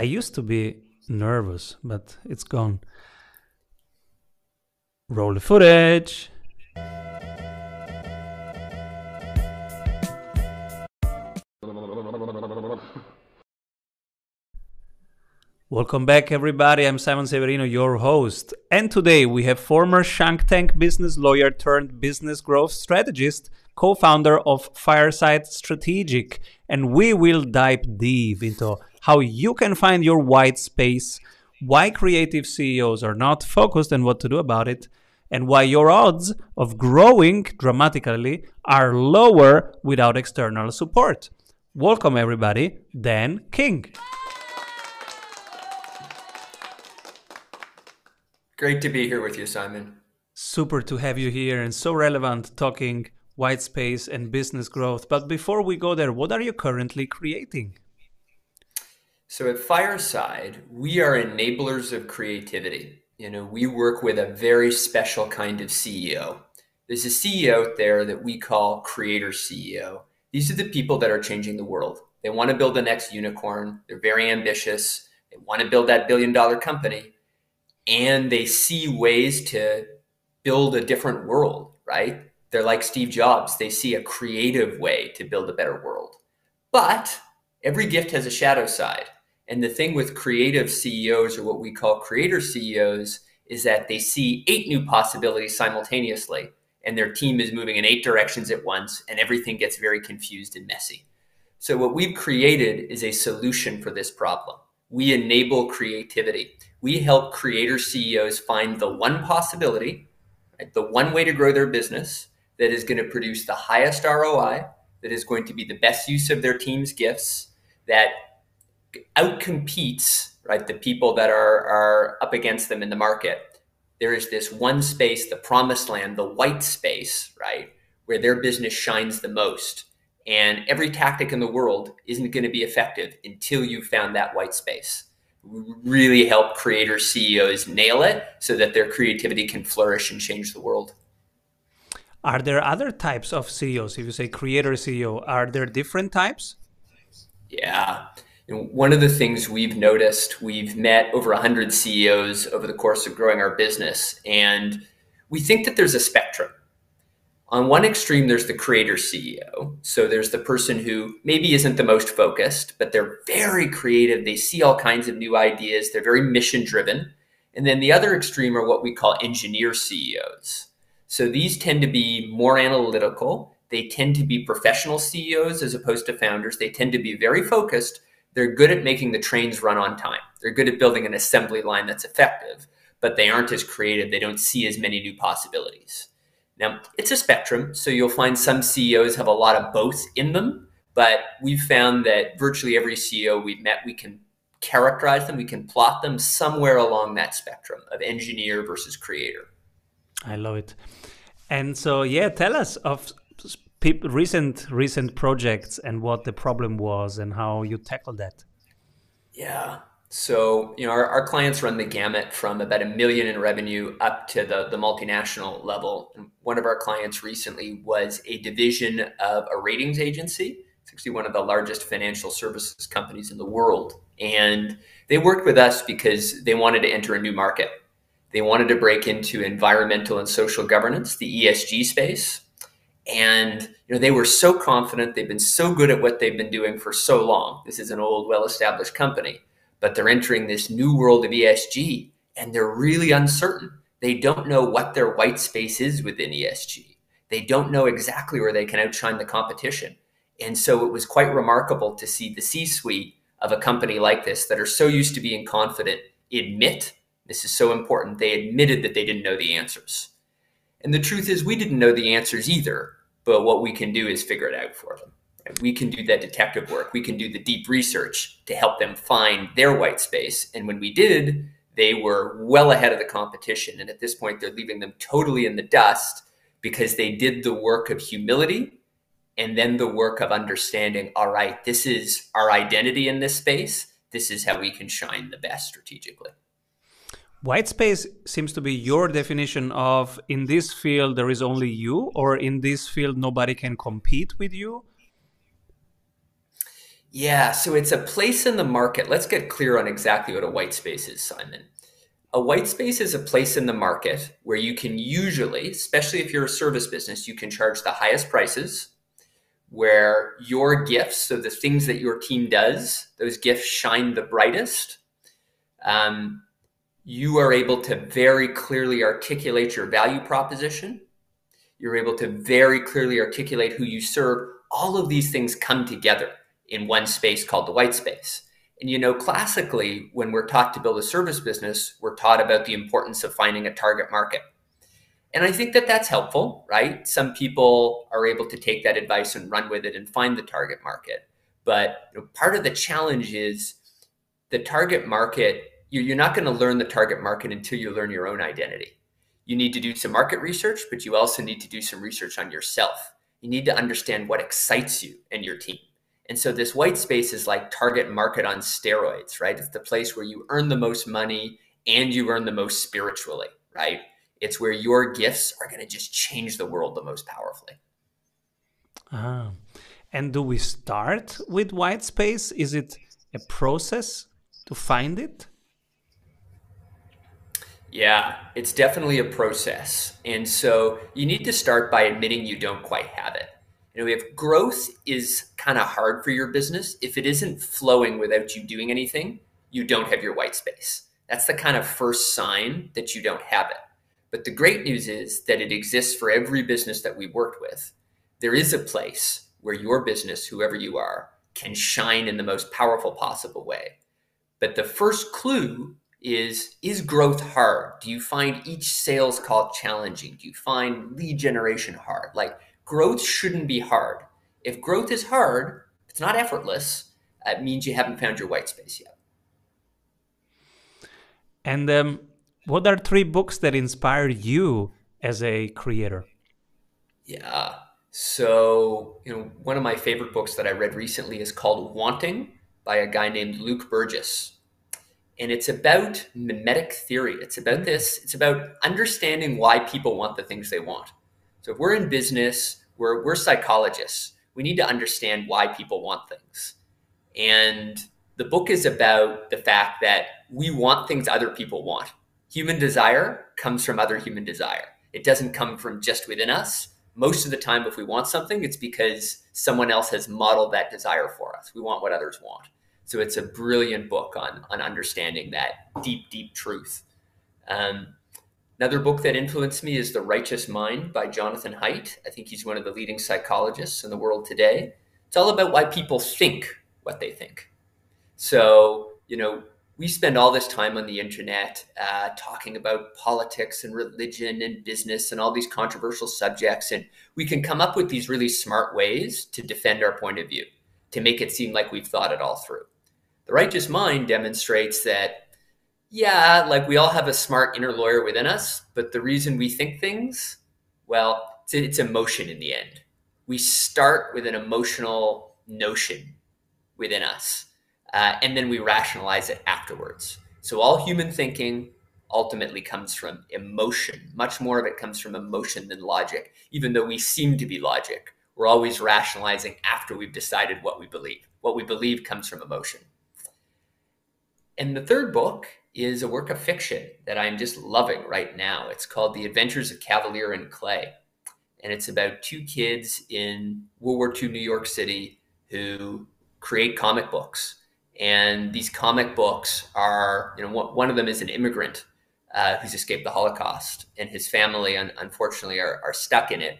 I used to be nervous, but it's gone. Roll the footage. Welcome back, everybody. I'm Simon Severino, your host. And today we have former Shark Tank business lawyer turned business growth strategist, co-founder of Fireside Strategic. And we will dive deep into how you can find your white space, why creative CEOs are not focused and what to do about it, and why your odds of growing dramatically are lower without external support. Welcome, everybody, Dan King. Great to be here with you, Simon. Super to have you here and so relevant talking white space and business growth. But before we go there, what are you currently creating? So at Fireside, we are enablers of creativity. You know, we work with a very special kind of CEO. There's a CEO out there that we call creator CEO. These are the people that are changing the world. They want to build the next unicorn. They're very ambitious. They want to build that billion-dollar company. And they see ways to build a different world, right? They're like Steve Jobs. They see a creative way to build a better world. But every gift has a shadow side. And the thing with creative CEOs, or what we call creator CEOs, is that they see 8 new possibilities simultaneously, and their team is moving in 8 directions at once, and everything gets very confused and messy. So what we've created is a solution for this problem. We enable creativity. We help creator CEOs find the one possibility, right, the one way to grow their business that is going to produce the highest ROI, that is going to be the best use of their team's gifts, that outcompetes, right, the people that are up against them in the market. There is this one space, the promised land, the white space, right, where their business shines the most. And every tactic in the world isn't going to be effective until you found that white space. We really help creator CEOs nail it so that their creativity can flourish and change the world. Are there other types of CEOs? If you say creator CEO, are there different types? Yeah. And one of the things we've noticed, we've met over 100 CEOs over the course of growing our business, and we think that there's a spectrum. On one extreme, there's the creator CEO. So there's the person who maybe isn't the most focused, but they're very creative. They see all kinds of new ideas. They're very mission-driven. And then the other extreme are what we call engineer CEOs. So these tend to be more analytical. They tend to be professional CEOs as opposed to founders. They tend to be very focused. They're good at making the trains run on time. They're good at building an assembly line that's effective, but they aren't as creative. They don't see as many new possibilities. Now, it's a spectrum, so you'll find some CEOs have a lot of both in them, but we've found that virtually every CEO we've met, we can characterize them, we can plot them somewhere along that spectrum of engineer versus creator. I love it. And so, yeah, tell us of recent projects and what the problem was and how you tackled that. Yeah. So, you know, our clients run the gamut from about $1 million in revenue up to the multinational level. And one of our clients recently was a division of a ratings agency. It's actually one of the largest financial services companies in the world. And they worked with us because they wanted to enter a new market. They wanted to break into environmental and social governance, the ESG space. And, you know, they were so confident. They've been so good at what they've been doing for so long. This is an old, well-established company. But they're entering this new world of ESG, and they're really uncertain. They don't know what their white space is within ESG. They don't know exactly where they can outshine the competition. And so it was quite remarkable to see the C-suite of a company like this that are so used to being confident admit, this is so important, they admitted that they didn't know the answers. And the truth is we didn't know the answers either, but what we can do is figure it out for them. We can do that detective work. We can do the deep research to help them find their white space. And when we did, they were well ahead of the competition. And at this point, they're leaving them totally in the dust because they did the work of humility and then the work of understanding, all right, this is our identity in this space. This is how we can shine the best strategically. White space seems to be your definition of in this field, there is only you, or in this field, nobody can compete with you. Yeah, so it's a place in the market. Let's get clear on exactly what a white space is, Simon. A white space is a place in the market where you can usually, especially if you're a service business, you can charge the highest prices, where your gifts, so the things that your team does, those gifts shine the brightest. You are able to very clearly articulate your value proposition. You're able to very clearly articulate who you serve. All of these things come together in one space called the white space. And you know, classically, when we're taught to build a service business, we're taught about the importance of finding a target market. And I think that that's helpful, right? Some people are able to take that advice and run with it and find the target market. But you know, part of the challenge is the target market, you're not going to learn the target market until you learn your own identity. You need to do some market research, but you also need to do some research on yourself. You need to understand what excites you and your team. And so this white space is like target market on steroids, right? It's the place where you earn the most money and you earn the most spiritually, right? It's where your gifts are going to just change the world the most powerfully. And do we start with white space? Is it a process to find it? Yeah, it's definitely a process. And so you need to start by admitting you don't quite have it. You know, if growth is kind of hard for your business, if it isn't flowing without you doing anything, you don't have your white space. That's the kind of first sign that you don't have it. But the great news is that it exists for every business that we worked with. There is a place where your business, whoever you are, can shine in the most powerful possible way. But the first clue is growth hard? Do you find each sales call challenging? Do you find lead generation hard? Like, growth shouldn't be hard. If growth is hard, it's not effortless. It means you haven't found your white space yet. And what are three books that inspire you as a creator? Yeah. So, you know, one of my favorite books that I read recently is called Wanting by a guy named Luke Burgess. And it's about mimetic theory. It's about this. It's about understanding why people want the things they want. So if we're in business, we're psychologists. We need to understand why people want things. And the book is about the fact that we want things other people want. Human desire comes from other human desire. It doesn't come from just within us. Most of the time, if we want something, it's because someone else has modeled that desire for us. We want what others want. So it's a brilliant book on understanding that deep, deep truth. Another book that influenced me is The Righteous Mind by Jonathan Haidt. I think he's one of the leading psychologists in the world today. It's all about why people think what they think. So, you know, we spend all this time on the internet talking about politics and religion and business and all these controversial subjects. And we can come up with these really smart ways to defend our point of view, to make it seem like we've thought it all through. The Righteous Mind demonstrates that, yeah, like we all have a smart inner lawyer within us, but the reason we think things, well, it's emotion in the end. We start with an emotional notion within us, and then we rationalize it afterwards. So all human thinking ultimately comes from emotion. Much more of it comes from emotion than logic, even though we seem to be logic. We're always rationalizing after we've decided what we believe. What we believe comes from emotion. And the third book is a work of fiction that I'm just loving right now. It's called The Adventures of Cavalier and Clay. And it's about two kids in World War II New York City who create comic books. And these comic books are, you know, one of them is an immigrant who's escaped the Holocaust. And his family, unfortunately, are stuck in it.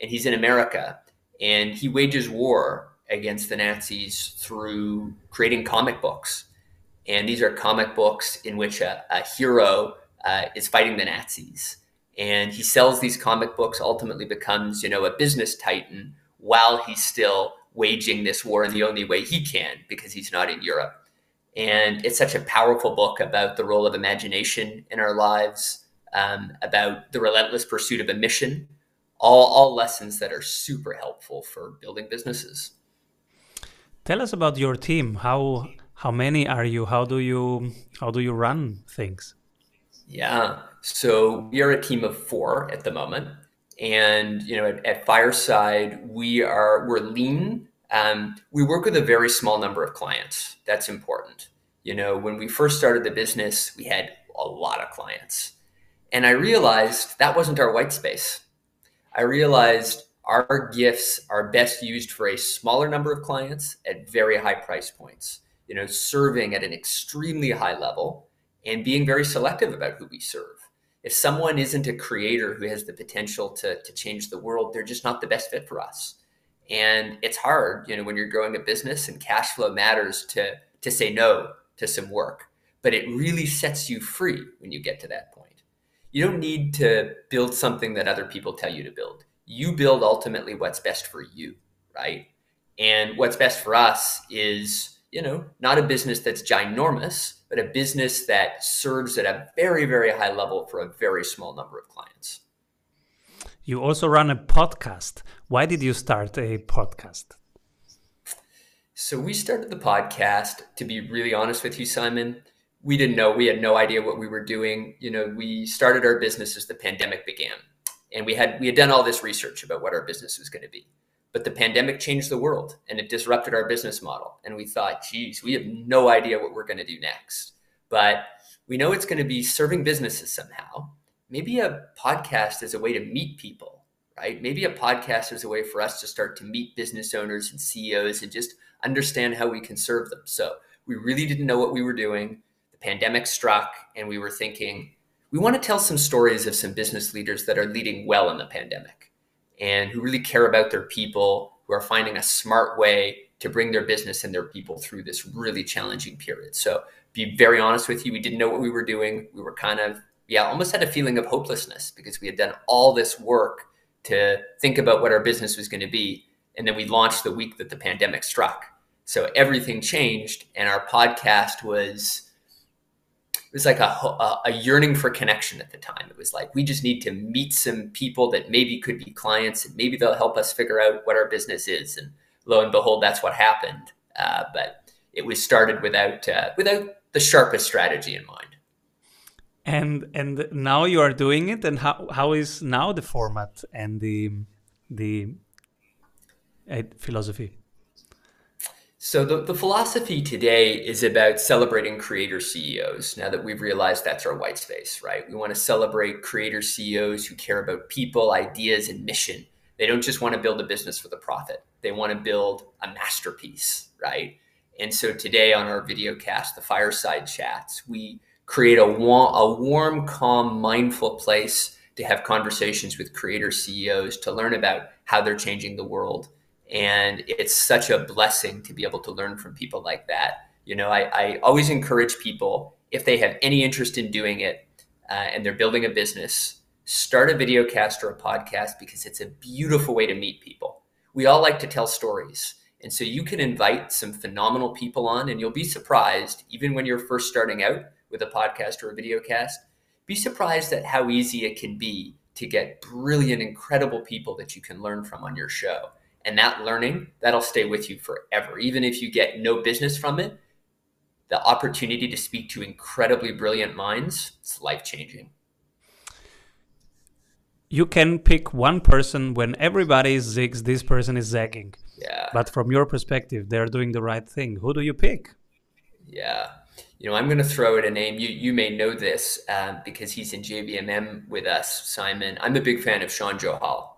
And he's in America. And he wages war against the Nazis through creating comic books. And these are comic books in which a hero is fighting the Nazis. And he sells these comic books, ultimately becomes, you know, a business titan while he's still waging this war in the only way he can because he's not in Europe. And it's such a powerful book about the role of imagination in our lives, about the relentless pursuit of a mission, all lessons that are super helpful for building businesses. Tell us about your team. How many are you? How do you run things? Yeah, so we are a team of 4 at the moment, and you know, at Fireside we're lean. We work with a very small number of clients. That's important. You know, when we first started the business, we had a lot of clients. And I realized that wasn't our white space. I realized our gifts are best used for a smaller number of clients at very high price points, you know, serving at an extremely high level and being very selective about who we serve. If someone isn't a creator who has the potential to change the world, they're just not the best fit for us. And it's hard, you know, when you're growing a business and cash flow matters to say no to some work, but it really sets you free when you get to that point. You don't need to build something that other people tell you to build. You build ultimately what's best for you, right? And what's best for us is, you know, not a business that's ginormous, but a business that serves at a very, very high level for a very small number of clients. You also run a podcast. Why did you start a podcast? So we started the podcast, to be really honest with you, Simon. We didn't know. We had no idea what we were doing. You know, we started our business as the pandemic began. And we had done all this research about what our business was going to be. But the pandemic changed the world and it disrupted our business model. And we thought, geez, we have no idea what we're going to do next. But we know it's going to be serving businesses somehow. Maybe a podcast is a way to meet people, right? Maybe a podcast is a way for us to start to meet business owners and CEOs and just understand how we can serve them. So we really didn't know what we were doing. The pandemic struck and we were thinking, we want to tell some stories of some business leaders that are leading well in the pandemic and who really care about their people, who are finding a smart way to bring their business and their people through this really challenging period. So be very honest with you, we didn't know what we were doing. We were kind of, almost had a feeling of hopelessness because we had done all this work to think about what our business was going to be. And then we launched the week that the pandemic struck. So everything changed and our podcast was like a yearning for connection at the time. It was like, we just need to meet some people that maybe could be clients and maybe they'll help us figure out what our business is. And lo and behold, that's what happened. But it was started without the sharpest strategy in mind. And now you are doing it. And how is now the format and the philosophy? So the philosophy today is about celebrating creator CEOs now that we've realized that's our white space, right? We want to celebrate creator CEOs who care about people, ideas, and mission. They don't just want to build a business for the profit. They want to build a masterpiece, right? And so today on our video cast, the Fireside Chats, we create a warm, calm, mindful place to have conversations with creator CEOs to learn about how they're changing the world. And it's such a blessing to be able to learn from people like that. You know, I always encourage people, if they have any interest in doing it and they're building a business, start a video cast or a podcast because it's a beautiful way to meet people. We all like to tell stories. And so you can invite some phenomenal people on and you'll be surprised, even when you're first starting out with a podcast or a video cast, be surprised at how easy it can be to get brilliant, incredible people that you can learn from on your show. And that learning, that'll stay with you forever. Even if you get no business from it, the opportunity to speak to incredibly brilliant minds, it's life-changing. You can pick one person when everybody zigs, this person is zagging. Yeah. But from your perspective, they're doing the right thing. Who do you pick? Yeah. You know, I'm going to throw at a name. You may know this because he's in JBMM with us, Simon. I'm a big fan of Sean Johal.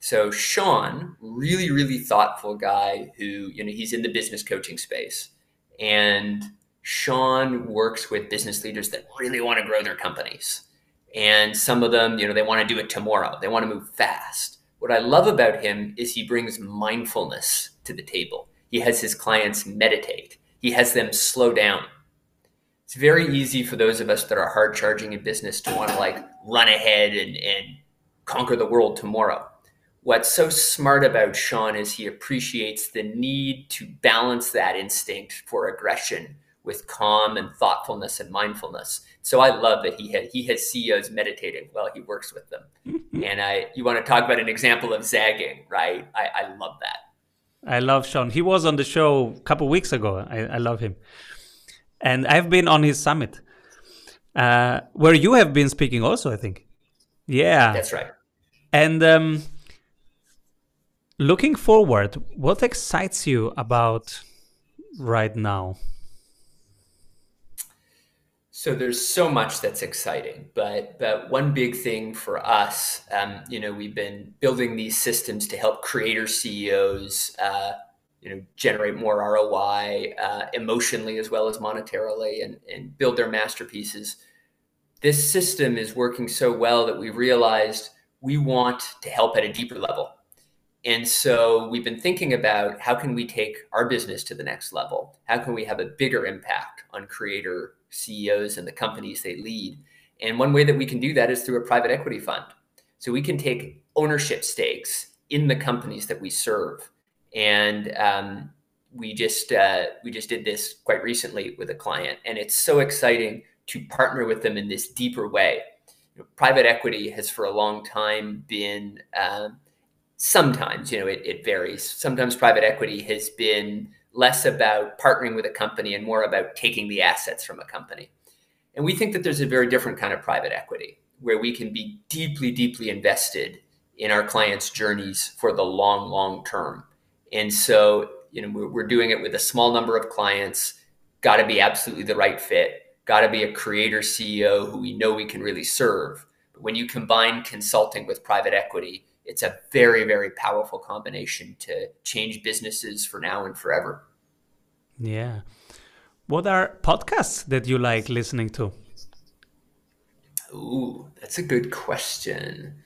So Sean, really, really thoughtful guy who, you know, he's in the business coaching space and Sean works with business leaders that really want to grow their companies. And some of them, you know, they want to do it tomorrow. They want to move fast. What I love about him is he brings mindfulness to the table. He has his clients meditate. He has them slow down. It's very easy for those of us that are hard charging in business to want to like run ahead and conquer the world tomorrow. What's so smart about Sean is he appreciates the need to balance that instinct for aggression with calm and thoughtfulness and mindfulness. So I love that he has CEOs meditating while he works with them. And you want to talk about an example of zagging, right? I love that. I love Sean. He was on the show a couple of weeks ago. I love him. And I've been on his summit where you have been speaking also, I think. Yeah. That's right. And Looking forward, what excites you about right now? So there's so much that's exciting, but one big thing for us, we've been building these systems to help creator CEOs, generate more ROI emotionally as well as monetarily and build their masterpieces. This system is working so well that we realized we want to help at a deeper level. And so we've been thinking about how can we take our business to the next level? How can we have a bigger impact on creator CEOs and the companies they lead? And one way that we can do that is through a private equity fund. So we can take ownership stakes in the companies that we serve. And we just did this quite recently with a client, and it's so exciting to partner with them in this deeper way. You know, private equity has for a long time been, sometimes, it varies. Sometimes private equity has been less about partnering with a company and more about taking the assets from a company. And we think that there's a very different kind of private equity where we can be deeply, deeply invested in our clients' journeys for the long, long term. And so, we're doing it with a small number of clients, got to be absolutely the right fit, got to be a creator CEO who we know we can really serve. But when you combine consulting with private equity, it's a very, very powerful combination to change businesses for now and forever. Yeah. What are podcasts that you like listening to? Ooh, that's a good question.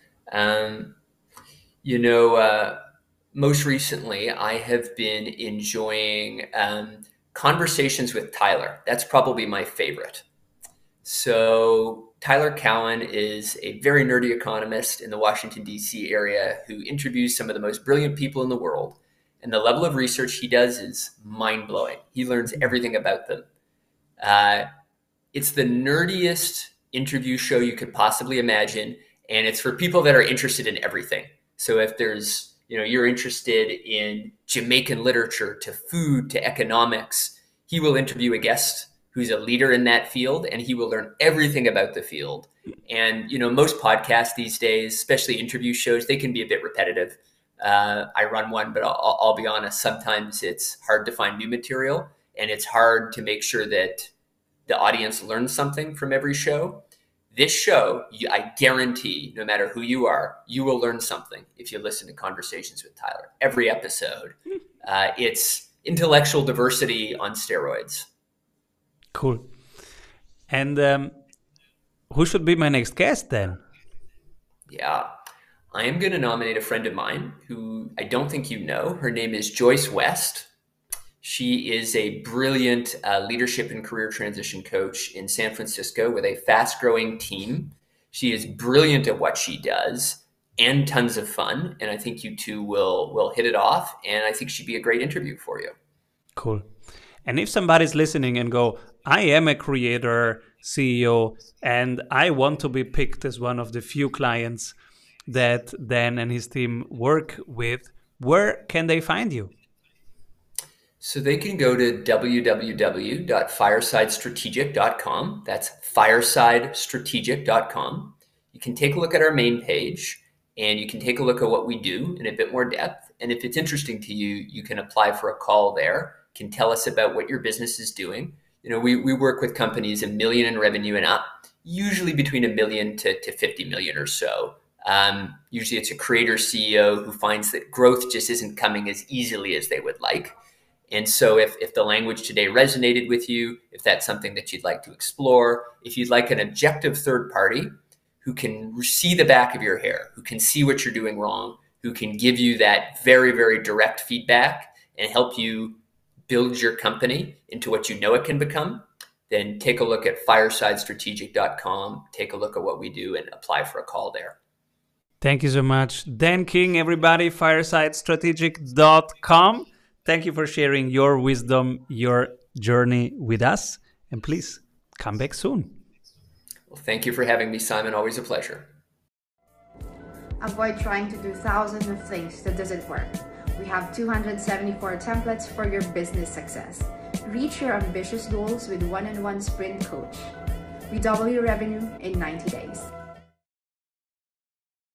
Most recently, I have been enjoying Conversations with Tyler. That's probably my favorite. So Tyler Cowen is a very nerdy economist in the Washington, D.C. area who interviews some of the most brilliant people in the world. And the level of research he does is mind-blowing. He learns everything about them. It's the nerdiest interview show you could possibly imagine. And it's for people that are interested in everything. So if there's, you're interested in Jamaican literature to food to economics, he will interview a guest who's a leader in that field, and he will learn everything about the field. And, most podcasts these days, especially interview shows, they can be a bit repetitive. I run one, but I'll be honest, sometimes it's hard to find new material, and it's hard to make sure that the audience learns something from every show. This show, I guarantee, no matter who you are, you will learn something if you listen to Conversations with Tyler. Every episode, it's intellectual diversity on steroids. Cool. And who should be my next guest then? Yeah, I am going to nominate a friend of mine who I don't think you know. Her name is Joyce West. She is a brilliant leadership and career transition coach in San Francisco with a fast-growing team. She is brilliant at what she does and tons of fun. And I think you two will hit it off. And I think she'd be a great interview for you. Cool. And if somebody's listening and go, I am a creator CEO and I want to be picked as one of the few clients that Dan and his team work with, where can they find you? So they can go to www.firesidestrategic.com. That's firesidestrategic.com. You can take a look at our main page and you can take a look at what we do in a bit more depth. And if it's interesting to you, you can apply for a call there. Can tell us about what your business is doing. We work with companies $1 million in revenue and up, usually between $1 million to 50 million or so. Usually it's a creator CEO who finds that growth just isn't coming as easily as they would like. And so if the language today resonated with you, if that's something that you'd like to explore, if you'd like an objective third party who can see the back of your hair, who can see what you're doing wrong, who can give you that very, very direct feedback and help you build your company into what you know it can become, then take a look at firesidestrategic.com, take a look at what we do and apply for a call there. Thank you so much. Dan King, everybody, firesidestrategic.com. Thank you for sharing your wisdom, your journey with us. And please come back soon. Well, thank you for having me, Simon. Always a pleasure. Avoid trying to do thousands of things that doesn't work. We have 274 templates for your business success. Reach your ambitious goals with one-on-one sprint coach. We double your revenue in 90 days.